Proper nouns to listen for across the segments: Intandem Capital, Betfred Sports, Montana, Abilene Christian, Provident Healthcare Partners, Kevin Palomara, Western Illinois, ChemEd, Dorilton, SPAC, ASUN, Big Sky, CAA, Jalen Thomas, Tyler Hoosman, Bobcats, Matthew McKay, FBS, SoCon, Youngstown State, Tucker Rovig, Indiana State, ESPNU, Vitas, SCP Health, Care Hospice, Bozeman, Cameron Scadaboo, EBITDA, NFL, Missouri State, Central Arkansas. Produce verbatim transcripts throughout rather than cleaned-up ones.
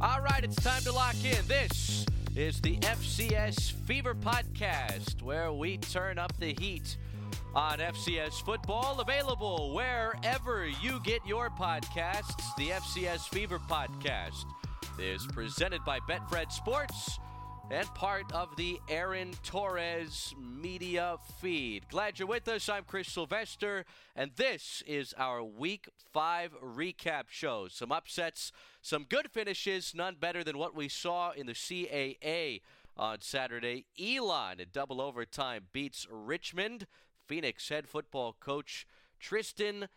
All right, it's time to lock in. This is the F C S Fever Podcast, where we turn up the heat on F C S football. Available wherever you get your podcasts, the F C S Fever Podcast is presented by Betfred Sports and part of the Aaron Torres media feed. Glad you're with us. I'm Chris Sylvester, and this is our Week five recap show. Some upsets, some good finishes, none better than what we saw in the C A A on Saturday. Elon in double overtime beats Richmond. Phoenix head football coach Tristan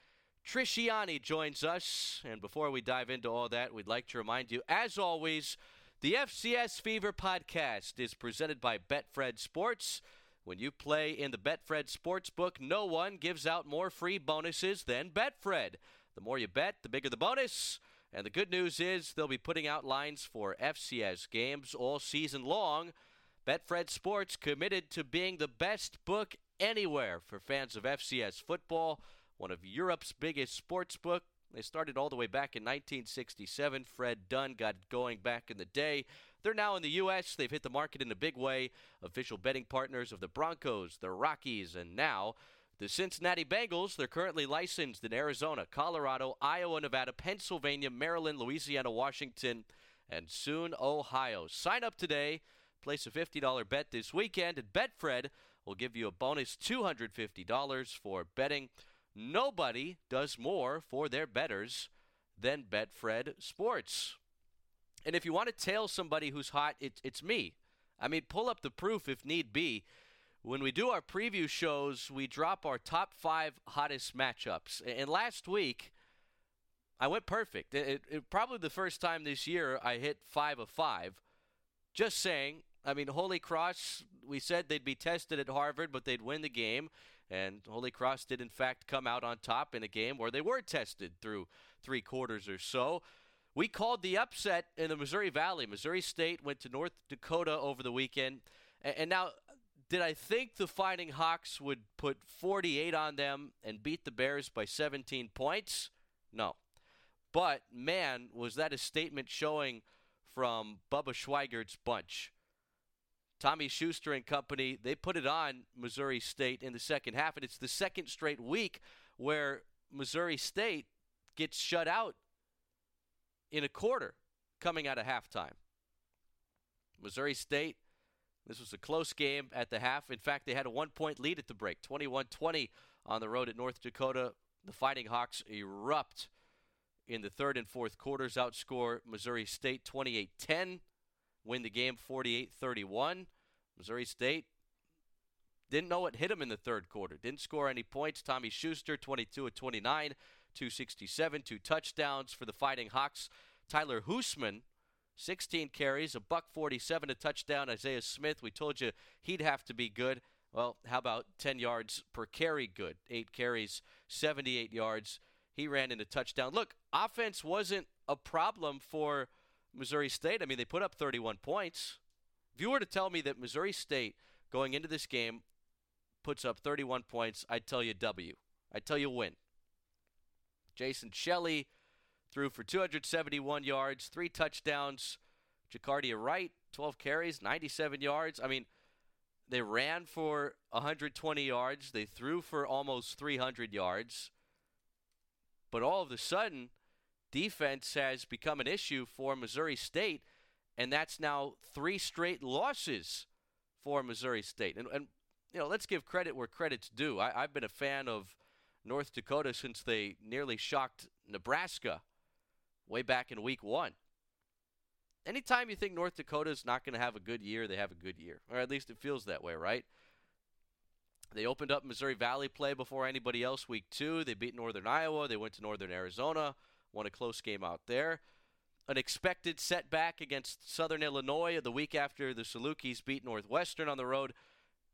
Trischiani joins us. And before we dive into all that, we'd like to remind you, as always, the F C S Fever Podcast is presented by Betfred Sports. When you play in the Betfred Sportsbook, no one gives out more free bonuses than Betfred. The more you bet, the bigger the bonus. And the good news is they'll be putting out lines for F C S games all season long. Betfred Sports, committed to being the best book anywhere for fans of F C S football, one of Europe's biggest sports books. They started all the way back in nineteen sixty-seven. Fred Dunn got going back in the day. They're now in the U S. They've hit the market in a big way. Official betting partners of the Broncos, the Rockies, and now the Cincinnati Bengals. They're currently licensed in Arizona, Colorado, Iowa, Nevada, Pennsylvania, Maryland, Louisiana, Washington, and soon Ohio. Sign up today. Place a fifty dollars bet this weekend, and Betfred will give you a bonus two hundred fifty dollars for betting. Nobody does more for their bettors than Betfred Sports. And if you want to tail somebody who's hot, it, it's me. I mean, pull up the proof if need be. When we do our preview shows, we drop our top five hottest matchups. And last week, I went perfect. It, it, it probably the first time this year I hit five of five. Just saying. I mean, Holy Cross, we said they'd be tested at Harvard, but they'd win the game. And Holy Cross did, in fact, come out on top in a game where they were tested through three quarters or so. We called the upset in the Missouri Valley. Missouri State went to North Dakota over the weekend. And now, did I think the Fighting Hawks would put forty-eight on them and beat the Bears by seventeen points? No. But, man, was that a statement showing from Bubba Schweigert's bunch. Tommy Schuster and company, they put it on Missouri State in the second half, and it's the second straight week where Missouri State gets shut out in a quarter coming out of halftime. Missouri State, this was a close game at the half. In fact, they had a one-point lead at the break, twenty-one twenty on the road at North Dakota. The Fighting Hawks erupt in the third and fourth quarters, outscore Missouri State twenty-eight ten. Win the game forty-eight thirty-one. Missouri State didn't know what hit them in the third quarter. Didn't score any points. Tommy Schuster, twenty-two of twenty-nine, two sixty-seven, two touchdowns for the Fighting Hawks. Tyler Hoosman, sixteen carries, a buck forty-seven, a touchdown. Isaiah Smith, we told you he'd have to be good. Well, how about ten yards per carry good? Eight carries, seventy-eight yards. He ran in a touchdown. Look, offense wasn't a problem for Missouri State. I mean, they put up thirty-one points. If you were to tell me that Missouri State going into this game puts up thirty-one points, I'd tell you W. I'd tell you win. Jason Shelley, threw for two hundred seventy-one yards, three touchdowns. Jacardia Wright, twelve carries, ninety-seven yards. I mean, they ran for one hundred twenty yards. They threw for almost three hundred yards. But all of a sudden, defense has become an issue for Missouri State, and that's now three straight losses for Missouri State. And, and you know, let's give credit where credit's due. I, I've been a fan of North Dakota since they nearly shocked Nebraska way back in week one. Anytime you think North Dakota's not going to have a good year, they have a good year. Or at least it feels that way, right? They opened up Missouri Valley play before anybody else week two. They beat Northern Iowa. They went to Northern Arizona, won a close game out there. An expected setback against Southern Illinois the week after the Salukis beat Northwestern on the road.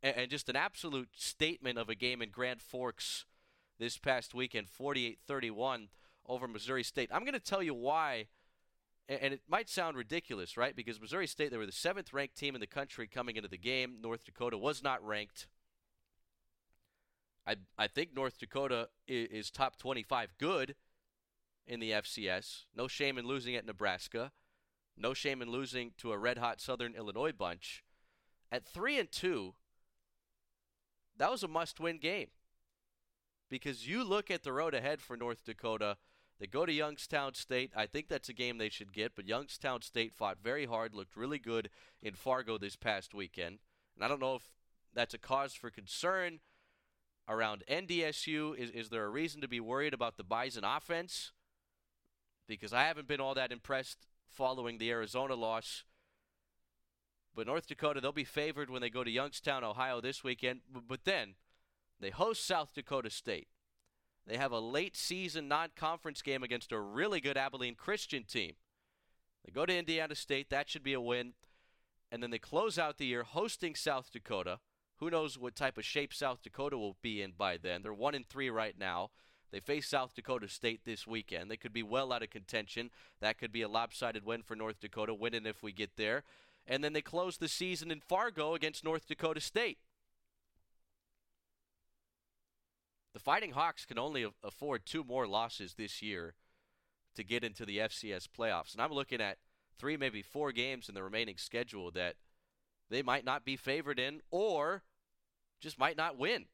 And just an absolute statement of a game in Grand Forks this past weekend, forty-eight thirty-one over Missouri State. I'm going to tell you why, and it might sound ridiculous, right? Because Missouri State, they were the seventh-ranked team in the country coming into the game. North Dakota was not ranked. I I think North Dakota is, is top twenty-five good in the F C S. No shame in losing at Nebraska. No shame in losing to a red-hot Southern Illinois bunch. At three and two, that was a must-win game because you look at the road ahead for North Dakota. They go to Youngstown State. I think that's a game they should get, but Youngstown State fought very hard, looked really good in Fargo this past weekend. And I don't know if that's a cause for concern around N D S U. Is, is there a reason to be worried about the Bison offense? Because I haven't been all that impressed following the Arizona loss. But North Dakota, they'll be favored when they go to Youngstown, Ohio this weekend. But then they host South Dakota State. They have a late-season non-conference game against a really good Abilene Christian team. They go to Indiana State. That should be a win. And then they close out the year hosting South Dakota. Who knows what type of shape South Dakota will be in by then. They're one and three right now. They face South Dakota State this weekend. They could be well out of contention. That could be a lopsided win for North Dakota, winning if we get there. And then they close the season in Fargo against North Dakota State. The Fighting Hawks can only afford two more losses this year to get into the F C S playoffs. And I'm looking at three, maybe four games in the remaining schedule that they might not be favored in or just might not win.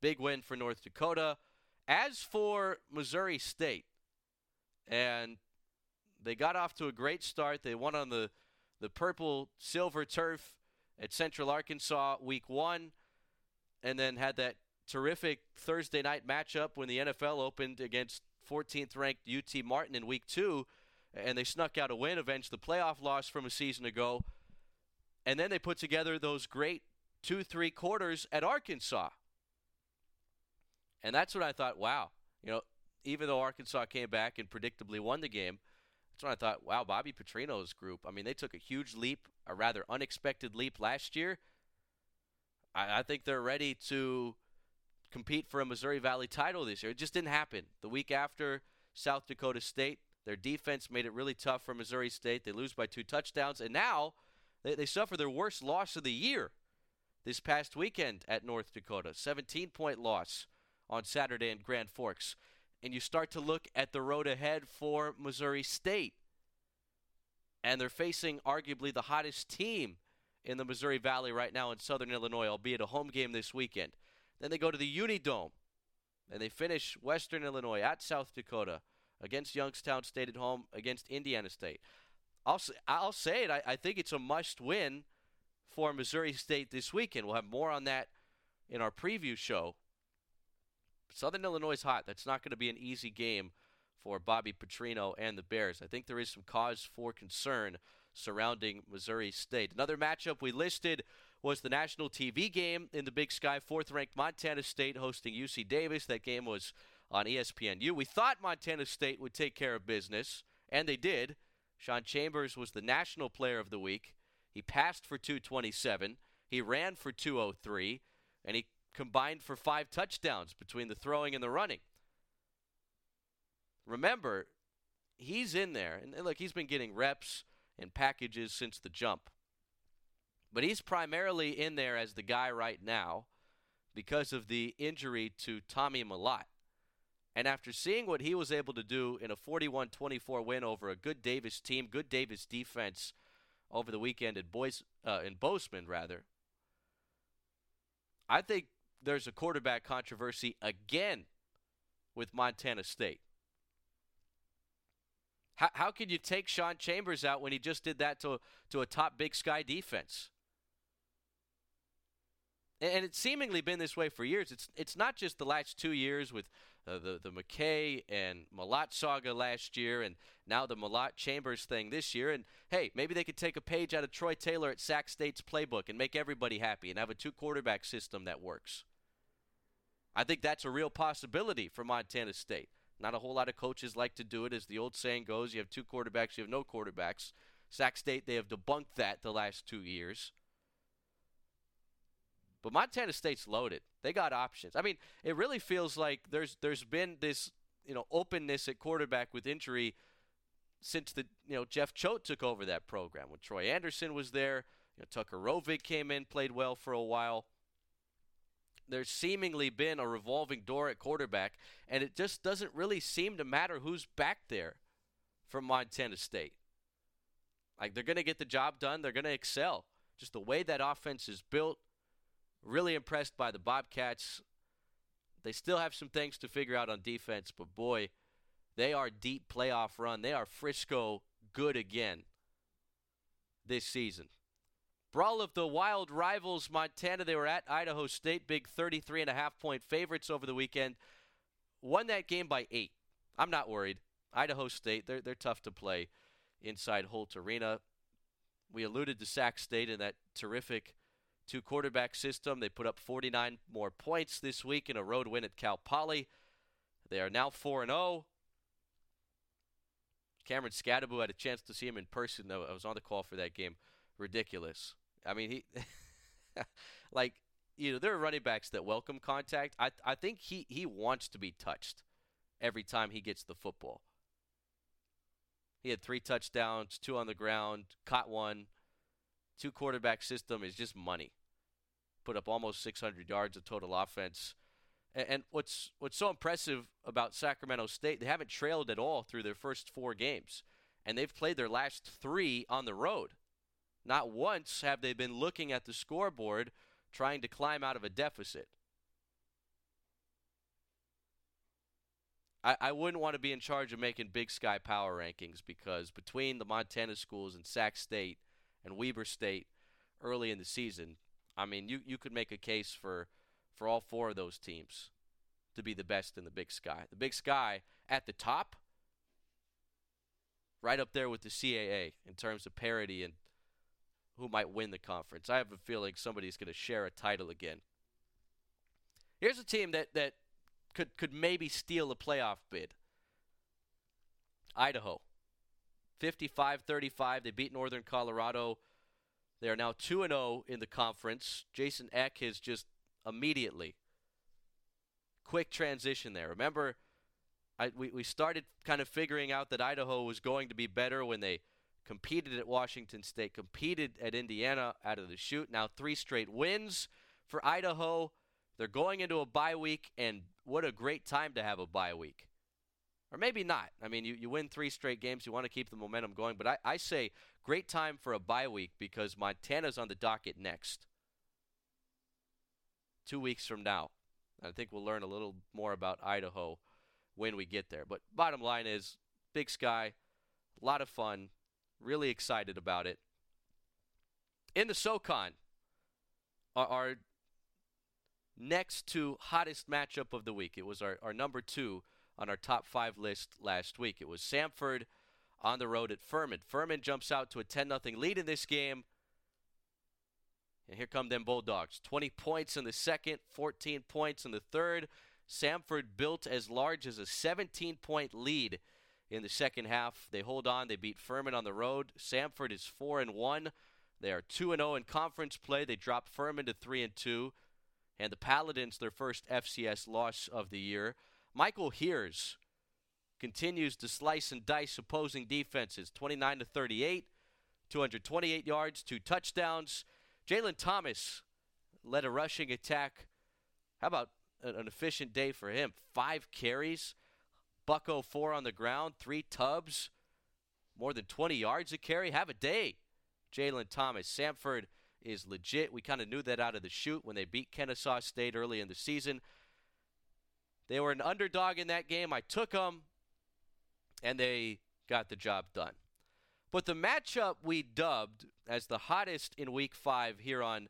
Big win for North Dakota. As for Missouri State, and they got off to a great start. They won on the, the purple-silver turf at Central Arkansas week one, and then had that terrific Thursday night matchup when the N F L opened against fourteenth-ranked U T Martin in week two, and they snuck out a win, avenged the playoff loss from a season ago. And then they put together those great two, three quarters at Arkansas. And that's when I thought, wow, you know, even though Arkansas came back and predictably won the game, that's when I thought, wow, Bobby Petrino's group, I mean, they took a huge leap, a rather unexpected leap last year. I, I think they're ready to compete for a Missouri Valley title this year. It just didn't happen. The week after South Dakota State, their defense made it really tough for Missouri State. They lose by two touchdowns, and now they, they suffer their worst loss of the year this past weekend at North Dakota, seventeen-point loss on Saturday in Grand Forks. And you start to look at the road ahead for Missouri State. And they're facing arguably the hottest team in the Missouri Valley right now in Southern Illinois, albeit a home game this weekend. Then they go to the Unidome, and they finish Western Illinois at South Dakota, against Youngstown State at home, against Indiana State. I'll say, I'll say it, I, I think it's a must-win for Missouri State this weekend. We'll have more on that in our preview show. Southern Illinois is hot. That's not going to be an easy game for Bobby Petrino and the Bears. I think there is some cause for concern surrounding Missouri State. Another matchup we listed was the national T V game in the Big Sky. Fourth-ranked Montana State hosting U C Davis. That game was on E S P N U. We thought Montana State would take care of business, and they did. Sean Chambers was the national player of the week. He passed for two twenty-seven. He ran for two oh three, and he combined for five touchdowns between the throwing and the running. Remember, he's in there. And look, he's been getting reps and packages since the jump. But he's primarily in there as the guy right now because of the injury to Tommy Millott. And after seeing what he was able to do in a forty-one twenty-four win over a good Davis team, good Davis defense over the weekend in, Boise, uh, in Bozeman, rather, I think there's a quarterback controversy again with Montana State. How, how can you take Sean Chambers out when he just did that to, to a top Big Sky defense? And it's seemingly been this way for years. It's it's not just the last two years with uh, the, the McKay and Malott saga last year and now the Malott Chambers thing this year. And, hey, maybe they could take a page out of Troy Taylor at Sac State's playbook and make everybody happy and have a two-quarterback system that works. I think that's a real possibility for Montana State. Not a whole lot of coaches like to do it. As the old saying goes, you have two quarterbacks, you have no quarterbacks. Sac State, they have debunked that the last two years. But Montana State's loaded. They got options. I mean, it really feels like there's there's been this, you know, openness at quarterback with injury since the you know Jeff Choate took over that program. When Troy Anderson was there, you know, Tucker Rovig came in, played well for a while. There's seemingly been a revolving door at quarterback, and it just doesn't really seem to matter who's back there from Montana State. Like, they're going to get the job done. They're going to excel. Just the way that offense is built. Really impressed by the Bobcats. They still have some things to figure out on defense, but boy, they are deep playoff run. They are Frisco good again this season. Brawl of the wild rivals, Montana. They were at Idaho State, big thirty-three and a half point favorites over the weekend. Won that game by eight. I'm not worried. Idaho State, they're, they're tough to play inside Holt Arena. We alluded to Sac State in that terrific two quarterback system. They put up forty-nine more points this week in a road win at Cal Poly. They are now four and oh. Cameron Scadaboo, had a chance to see him in person, though. I was on the call for that game. Ridiculous. I mean, he like, you know, there are running backs that welcome contact. I I think he he wants to be touched every time he gets the football. He had three touchdowns, two on the ground, caught one. Two quarterback system is just money. Put up almost six hundred yards of total offense. And, and what's what's so impressive about Sacramento State, they haven't trailed at all through their first four games. And they've played their last three on the road. Not once have they been looking at the scoreboard trying to climb out of a deficit. I, I wouldn't want to be in charge of making Big Sky power rankings, because between the Montana schools and Sac State and Weber State early in the season, I mean, you, you could make a case for, for all four of those teams to be the best in the Big Sky. The Big Sky at the top, right up there with the C A A in terms of parity and who might win the conference. I have a feeling somebody's going to share a title again. Here's a team that, that could, could maybe steal a playoff bid. Idaho. fifty-five thirty-five, they beat Northern Colorado. They are now two and oh in the conference. Jason Eck has just immediately, quick transition there. Remember, I, we, we started kind of figuring out that Idaho was going to be better when they competed at Washington State, competed at Indiana out of the chute. Now three straight wins for Idaho. They're going into a bye week, and what a great time to have a bye week. Or maybe not. I mean, you, you win three straight games. You want to keep the momentum going. But I, I say great time for a bye week, because Montana's on the docket next. Two weeks from now. And I think we'll learn a little more about Idaho when we get there. But bottom line is, Big Sky, a lot of fun. Really excited about it. In the SoCon, our, our next to hottest matchup of the week. It was our, our number two on our top five list last week. It was Samford on the road at Furman. Furman jumps out to a ten nothing lead in this game. And here come them Bulldogs. twenty points in the second, fourteen points in the third. Samford built as large as a seventeen point lead in the second half. They hold on. They beat Furman on the road. Samford is four and one. They are two and oh in conference play. They drop Furman to three and two. And the Paladins, their first F C S loss of the year. Michael Hears continues to slice and dice opposing defenses, twenty-nine to thirty-eight, two hundred twenty-eight yards, two touchdowns. Jalen Thomas led a rushing attack. How about an efficient day for him? Five carries, Bucko four on the ground, three tubs, more than twenty yards a carry. Have a day, Jalen Thomas. Samford is legit. We kind of knew that out of the chute when they beat Kennesaw State early in the season. They were an underdog in that game. I took them, and they got the job done. But the matchup we dubbed as the hottest in Week five here on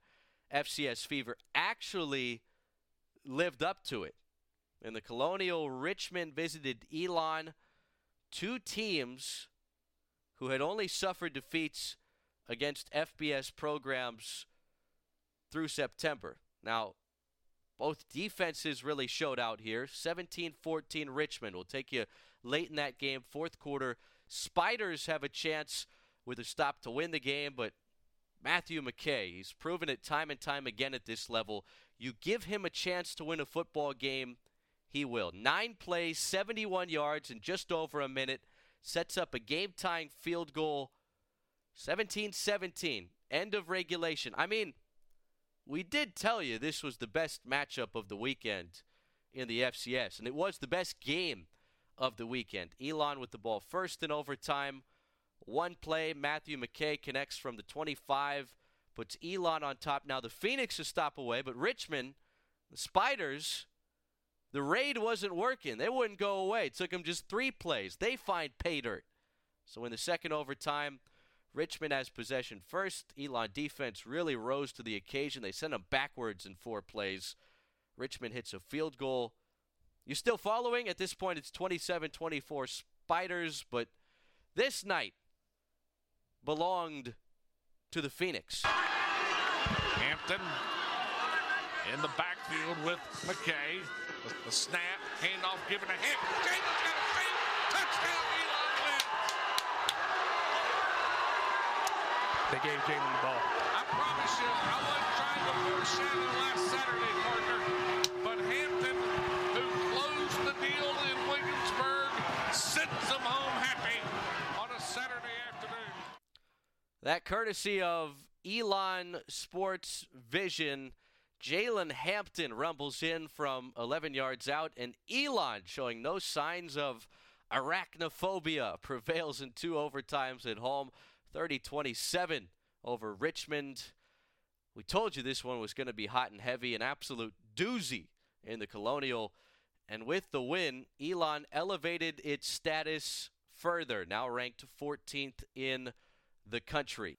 F C S Fever actually lived up to it. In the Colonial, Richmond visited Elon, two teams who had only suffered defeats against F B S programs through September. Now, both defenses really showed out here. seventeen fourteen Richmond will take you late in that game, fourth quarter. Spiders have a chance with a stop to win the game, but Matthew McKay, he's proven it time and time again at this level. You give him a chance to win a football game, he will. Nine plays, seventy-one yards in just over a minute. Sets up a game-tying field goal, seventeen seventeen, end of regulation. I mean, we did tell you this was the best matchup of the weekend in the F C S, and it was the best game of the weekend. Elon with the ball first in overtime. One play, Matthew McKay connects from the twenty-five, puts Elon on top. Now the Phoenix a stop away, but Richmond, the Spiders, the raid wasn't working. They wouldn't go away. It took them just three plays. They find pay dirt. So in the second overtime, Richmond has possession first. Elon defense really rose to the occasion. They sent them backwards in four plays. Richmond hits a field goal. You still following? At this point, it's twenty-seven twenty-four Spiders, but this night belonged to the Phoenix. Hampton in the backfield with McKay. The snap, handoff given to Hampton. James got a free touchdown, Elon wins. They gave Jalen the ball. I promise you, I wasn't trying to force Shannon last Saturday, partner, but Hampton, who closed the deal in Williamsburg, sends them home happy on a Saturday afternoon. That courtesy of Elon Sports Vision. Jalen Hampton rumbles in from eleven yards out, and Elon, showing no signs of arachnophobia, prevails in two overtimes at home, thirty twenty-seven over Richmond. We told you this one was going to be hot and heavy, an absolute doozy in the Colonial. And with the win, Elon elevated its status further, now ranked fourteenth in the country.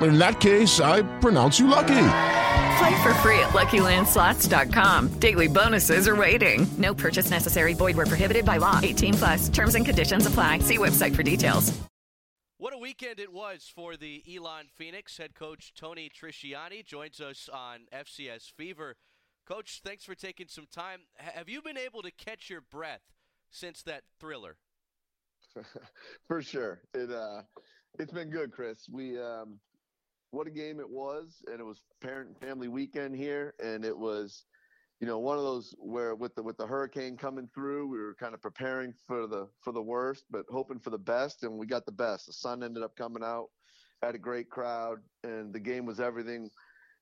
In that case, I pronounce you lucky. Play for free at lucky land slots dot com. Daily bonuses are waiting. No purchase necessary. Void where prohibited by law. eighteen plus. Terms and conditions apply. See website for details. What a weekend it was for the Elon Phoenix. Head coach Tony Trischiani joins us on F C S Fever. Coach, thanks for taking some time. H- have you been able to catch your breath since that thriller? For sure. It, uh, it's been good, Chris. We... Um... What a game it was, and it was parent and family weekend here, and it was, you know, one of those where with the with the hurricane coming through, we were kind of preparing for the for the worst, but hoping for the best, and we got the best. The sun ended up coming out, had a great crowd, and the game was everything,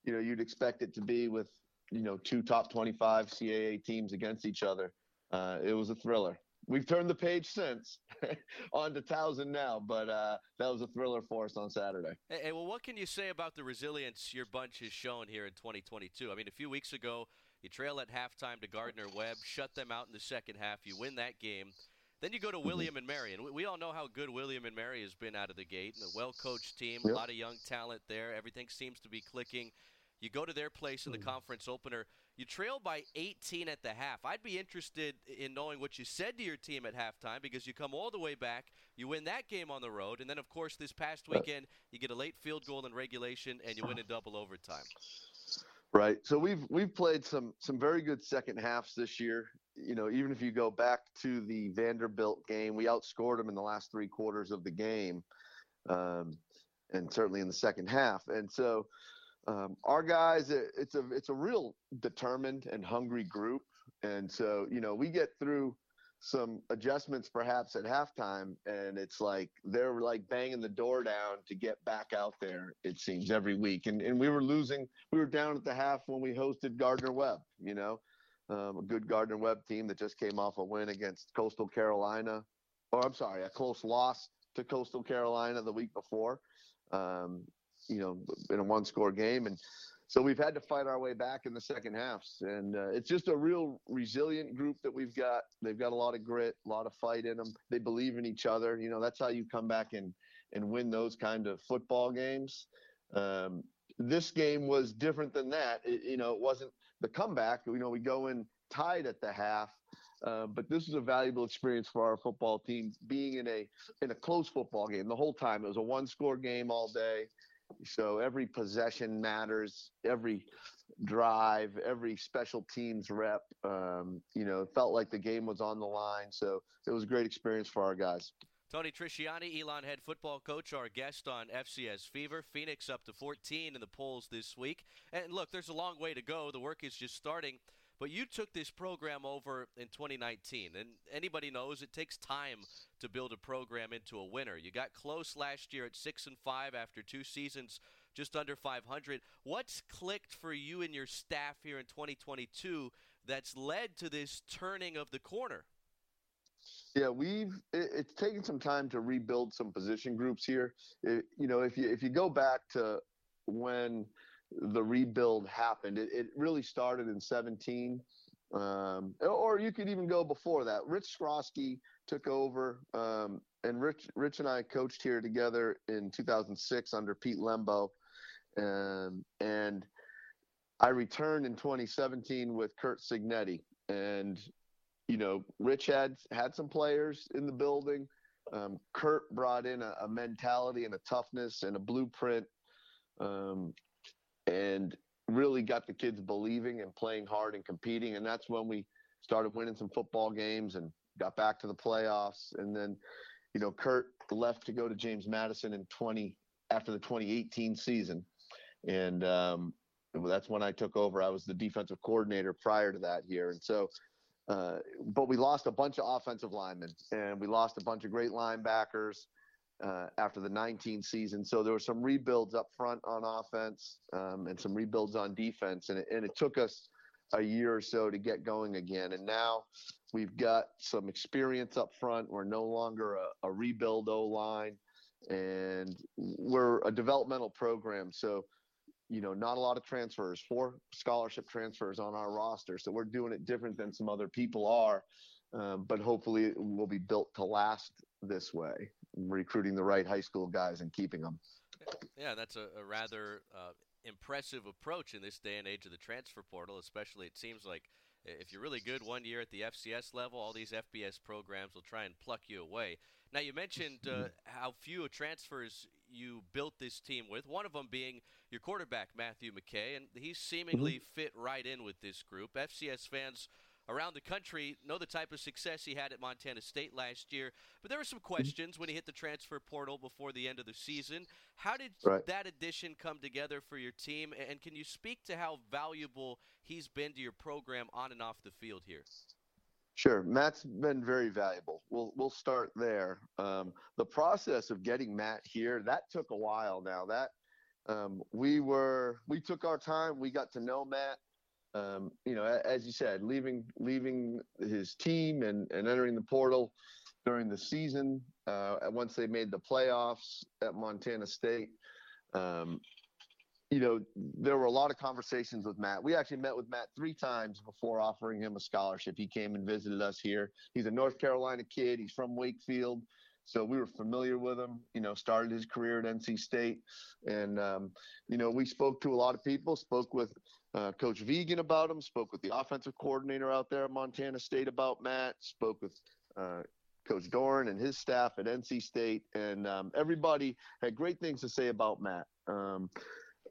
you know, you'd expect it to be with you know, two top twenty-five C A A teams against each other. Uh, it was a thriller. We've turned the page since on to Towson now, but uh, that was a thriller for us on Saturday. Hey, hey, well, what can you say about the resilience your bunch has shown here in twenty twenty-two? I mean, a few weeks ago, you trail at halftime to Gardner-Webb, shut them out in the second half. You win that game. Then you go to William and Mary, and we all know how good William and Mary has been out of the gate, and a well-coached team, yep. A lot of young talent there. Everything seems to be clicking. You go to their place in the conference opener. You trail by eighteen at the half. I'd be interested in knowing what you said to your team at halftime, because you come all the way back, you win that game on the road, and then, of course, this past weekend, you get a late field goal in regulation, and you win in double overtime. Right. So we've we've played some some very good second halves this year. You know, even if you go back to the Vanderbilt game, we outscored them in the last three quarters of the game, um, and certainly in the second half. And so um, our guys, it, it's a it's a real determined and hungry group. And so, you know, we get through some adjustments perhaps at halftime, and it's like they're like banging the door down to get back out there, it seems, every week. And and we were losing, we were down at the half when we hosted Gardner-Webb, you know, um, a good Gardner-Webb team that just came off a win against Coastal Carolina, or I'm sorry, a close loss to Coastal Carolina the week before, um, you know, in a one-score game. And so we've had to fight our way back in the second halves, and uh, it's just a real resilient group that we've got. They've got a lot of grit, a lot of fight in them. They believe in each other. You know, that's how you come back and, and win those kind of football games. Um, this game was different than that. It, you know, it wasn't the comeback. You know, we go in tied at the half, uh, but this was a valuable experience for our football team, being in a in a close football game the whole time. It was a one-score game all day. So every possession matters, every drive, every special teams rep, um, you know, it felt like the game was on the line. So it was a great experience for our guys. Tony Trischiani, Elon head football coach, our guest on F C S Fever. Phoenix up to fourteen in the polls this week. And look, there's a long way to go. The work is just starting. But you took this program over in twenty nineteen, and anybody knows it takes time to build a program into a winner. You got close last year at six and five after two seasons, just under five hundred. What's clicked for you and your staff here in twenty twenty-two that's led to this turning of the corner? Yeah, we've it, it's taken some time to rebuild some position groups here. It, you know, if you if you go back to when the rebuild happened. It, it really started in seventeen, um, or you could even go before that. Rich Skrosky took over, um, and Rich Rich and I coached here together in two thousand six under Pete Lembo, um, and I returned in twenty seventeen with Kurt Cignetti. And, you know, Rich had, had some players in the building. Um, Kurt brought in a, a mentality and a toughness and a blueprint, um, and really got the kids believing and playing hard and competing. And that's when we started winning some football games and got back to the playoffs. And then, you know, Kurt left to go to James Madison in twenty after the twenty eighteen season. And um, that's when I took over. I was the defensive coordinator prior to that year. And so, uh, but we lost a bunch of offensive linemen, and we lost a bunch of great linebackers Uh, after the nineteen season. So there were some rebuilds up front on offense, um, and some rebuilds on defense. And it, and it took us a year or so to get going again. And now we've got some experience up front. We're no longer a, a rebuild O-line, and we're a developmental program. So, you know, not a lot of transfers, four scholarship transfers on our roster. So we're doing it different than some other people are, um, but hopefully it will be built to last this way. Recruiting the right high school guys and keeping them. Yeah, that's a, a rather uh, impressive approach in this day and age of the transfer portal, especially it seems like if you're really good one year at the F C S level, all these F B S programs will try and pluck you away. Now, you mentioned uh, how few transfers you built this team with, one of them being your quarterback, Matthew McKay, and he seemingly mm-hmm. fit right in with this group. F C S fans around the country know the type of success he had at Montana State last year. But there were some questions when he hit the transfer portal before the end of the season. How did right. that addition come together for your team? And can you speak to how valuable he's been to your program on and off the field here? Sure. Matt's been very valuable. We'll we'll start there. Um, the process of getting Matt here, that took a while now. That um, we were we took our time. We got to know Matt. um, you know, as you said, leaving leaving his team and, and entering the portal during the season, uh, once they made the playoffs at Montana State, um, you know, there were a lot of conversations with Matt. We actually met with Matt three times before offering him a scholarship. He came and visited us here. He's a North Carolina kid. He's from Wakefield. So we were familiar with him, you know, started his career at N C State. And, um, you know, we spoke to a lot of people, spoke with uh, Coach Vegan about him, spoke with the offensive coordinator out there at Montana State about Matt, spoke with uh, Coach Doran and his staff at N C State. And um, everybody had great things to say about Matt. Um,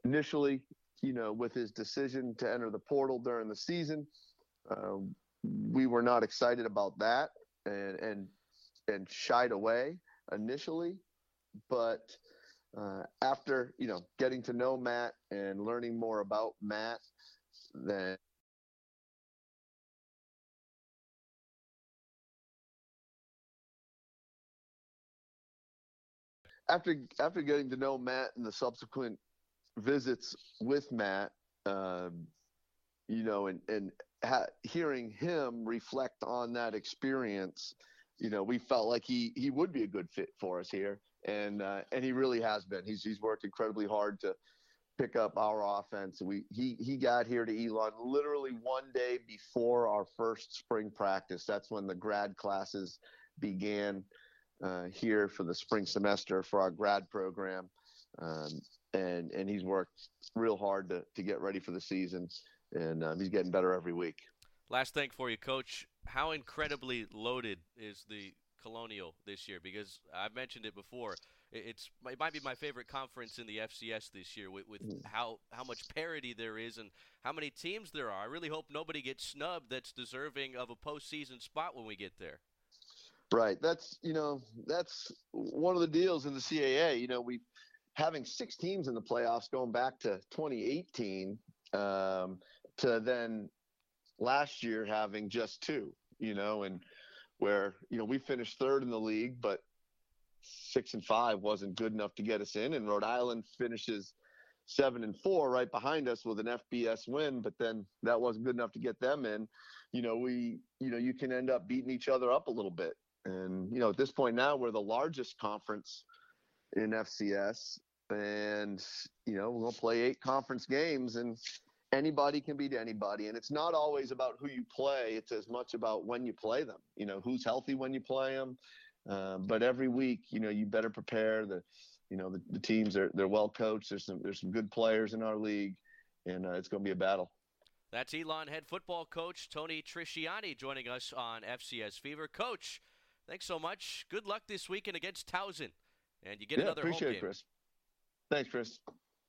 initially, you know, with his decision to enter the portal during the season, uh, we were not excited about that. And, and, and shied away initially, but uh, after, you know, getting to know Matt and learning more about Matt, then after, after getting to know Matt and the subsequent visits with Matt, um, you know, and, and ha- hearing him reflect on that experience, you know, we felt like he, he would be a good fit for us here. And, uh, and he really has been. He's, he's worked incredibly hard to pick up our offense. We, he, he got here to Elon literally one day before our first spring practice. That's when the grad classes began uh, here for the spring semester for our grad program. Um, and, and he's worked real hard to, to get ready for the season, and um, he's getting better every week. Last thing for you, Coach. How incredibly loaded is the Colonial this year? Because I've mentioned it before, it's it might be my favorite conference in the F C S this year with, with how, how much parity there is and how many teams there are. I really hope nobody gets snubbed that's deserving of a postseason spot when we get there. Right. That's, you know, that's one of the deals in the C A A. You know, we having six teams in the playoffs going back to twenty eighteen um, to then last year having just two. You know, and where, you know, we finished third in the league, but six and five wasn't good enough to get us in. And Rhode Island finishes seven and four right behind us with an F B S win, but then that wasn't good enough to get them in. You know, we, you know, you can end up beating each other up a little bit. And, you know, at this point now we're the largest conference in F C S, and, you know, we're going to play eight conference games, and anybody can beat anybody. And it's not always about who you play. It's as much about when you play them, you know, who's healthy when you play them. Um, but every week, you know, you better prepare. The, you know, the, the teams are, they're well coached. There's some, there's some good players in our league, and uh, it's going to be a battle. That's Elon head football coach Tony Trischiani joining us on F C S Fever. Coach, thanks so much. Good luck this weekend against Towson, and you get yeah, another home game. Appreciate it, Chris. Thanks, Chris.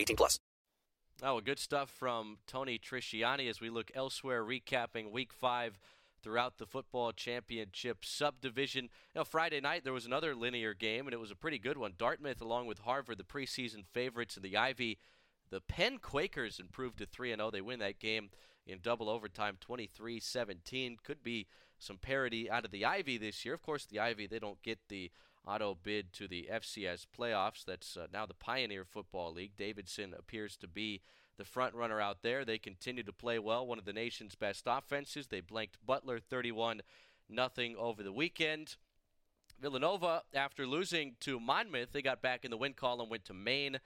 eighteen plus. Oh, well, good stuff from Tony Trischiani as we look elsewhere, recapping week five throughout the football championship subdivision. You know, Friday night there was another linear game, and it was a pretty good one. Dartmouth, along with Harvard, the preseason favorites in the Ivy. The Penn Quakers improved to three and oh. They win that game in double overtime, twenty-three seventeen. Could be some parity out of the Ivy this year. Of course, the Ivy, they don't get the auto bid to the F C S playoffs. That's uh, now the Pioneer Football League. Davidson appears to be the front runner out there. They continue to play well, one of the nation's best offenses. They blanked Butler thirty-one nothing over the weekend. Villanova, after losing to Monmouth, they got back in the win column, went to Maine,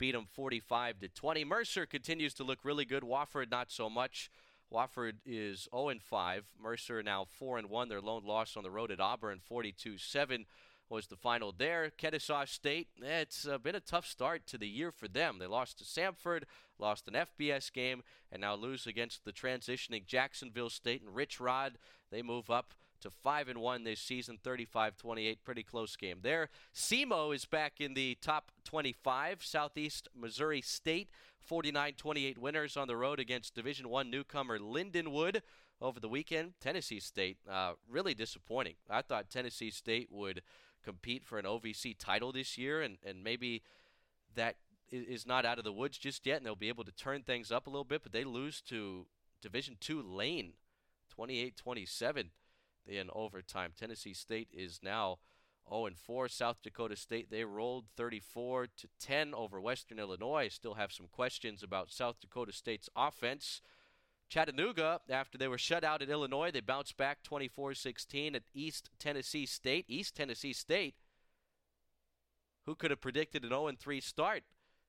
beat them forty-five to twenty. Mercer continues to look really good. Wofford, not so much. Wofford is oh and five. Mercer now four and one. Their lone loss on the road at Auburn, forty-two seven was the final there. Kennesaw State, it's been a tough start to the year for them. They lost to Samford, lost an F B S game, and now lose against the transitioning Jacksonville State and Rich Rod. They move up to five and one this season, thirty-five twenty-eight. Pretty close game there. S E M O is back in the top twenty-five. Southeast Missouri State, forty-nine twenty-eight winners on the road against Division I newcomer Lindenwood over the weekend. Tennessee State, uh, really disappointing. I thought Tennessee State would compete for an O V C title this year, and, and maybe that is not out of the woods just yet, and they'll be able to turn things up a little bit, but they lose to Division two Lane, twenty-eight twenty-seven. In overtime. Tennessee State is now oh and four. South Dakota State, they rolled thirty-four to ten over Western Illinois. Still have some questions about South Dakota State's offense. Chattanooga, after they were shut out at Illinois, they bounced back twenty-four sixteen at East Tennessee State. East Tennessee State, who could have predicted an oh and three start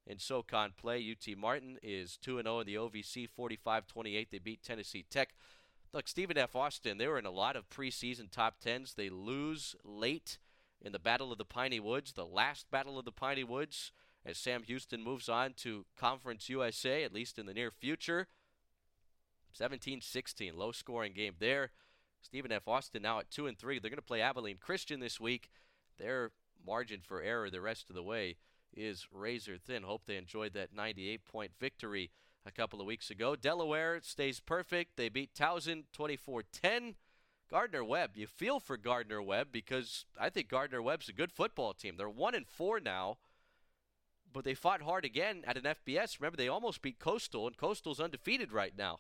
in SoCon play. U T Martin is two and oh in the O V C, forty-five twenty-eight. They beat Tennessee Tech. Look, Stephen F. Austin, they were in a lot of preseason top tens. They lose late in the Battle of the Piney Woods, the last Battle of the Piney Woods, as Sam Houston moves on to Conference U S A, at least in the near future. seventeen sixteen, low-scoring game there. Stephen F. Austin now at two and three. They're going to play Abilene Christian this week. Their margin for error the rest of the way is razor thin. Hope they enjoyed that ninety-eight point victory a couple of weeks ago. Delaware stays perfect. They beat Towson twenty-four ten. Gardner-Webb, you feel for Gardner-Webb because I think Gardner-Webb's a good football team. They're one and four now, but they fought hard again at an F B S. Remember, they almost beat Coastal, and Coastal's undefeated right now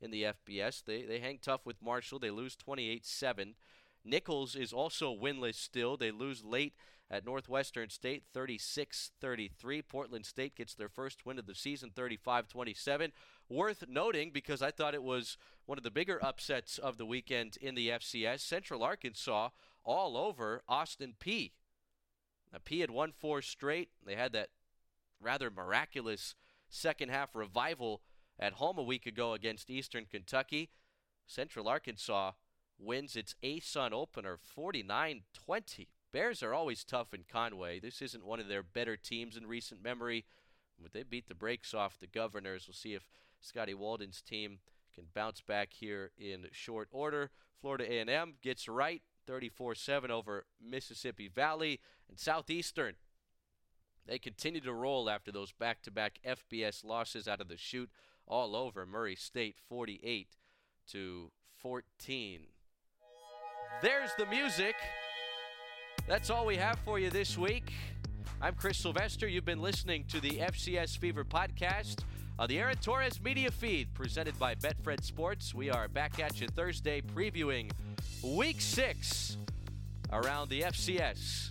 in the F B S. They, they hang tough with Marshall. They lose twenty-eight seven. Nichols is also winless still. They lose late at Northwestern State, thirty-six thirty-three. Portland State gets their first win of the season, thirty-five twenty-seven. Worth noting, because I thought it was one of the bigger upsets of the weekend in the F C S, Central Arkansas all over Austin Peay. Now, Peay had won four straight. They had that rather miraculous second-half revival at home a week ago against Eastern Kentucky. Central Arkansas wins its A S U N opener, forty-nine twenty. Bears are always tough in Conway. This isn't one of their better teams in recent memory, but they beat the brakes off the Governors. We'll see if Scotty Walden's team can bounce back here in short order. Florida A and M gets right, thirty-four seven over Mississippi Valley. And Southeastern, they continue to roll after those back-to-back F B S losses out of the chute all over Murray State, forty-eight to fourteen. There's the music. That's all we have for you this week. I'm Chris Sylvester. You've been listening to the F C S Fever Podcast on the Aaron Torres Media Feed, presented by Betfred Sports. We are back at you Thursday, previewing Week six around the F C S.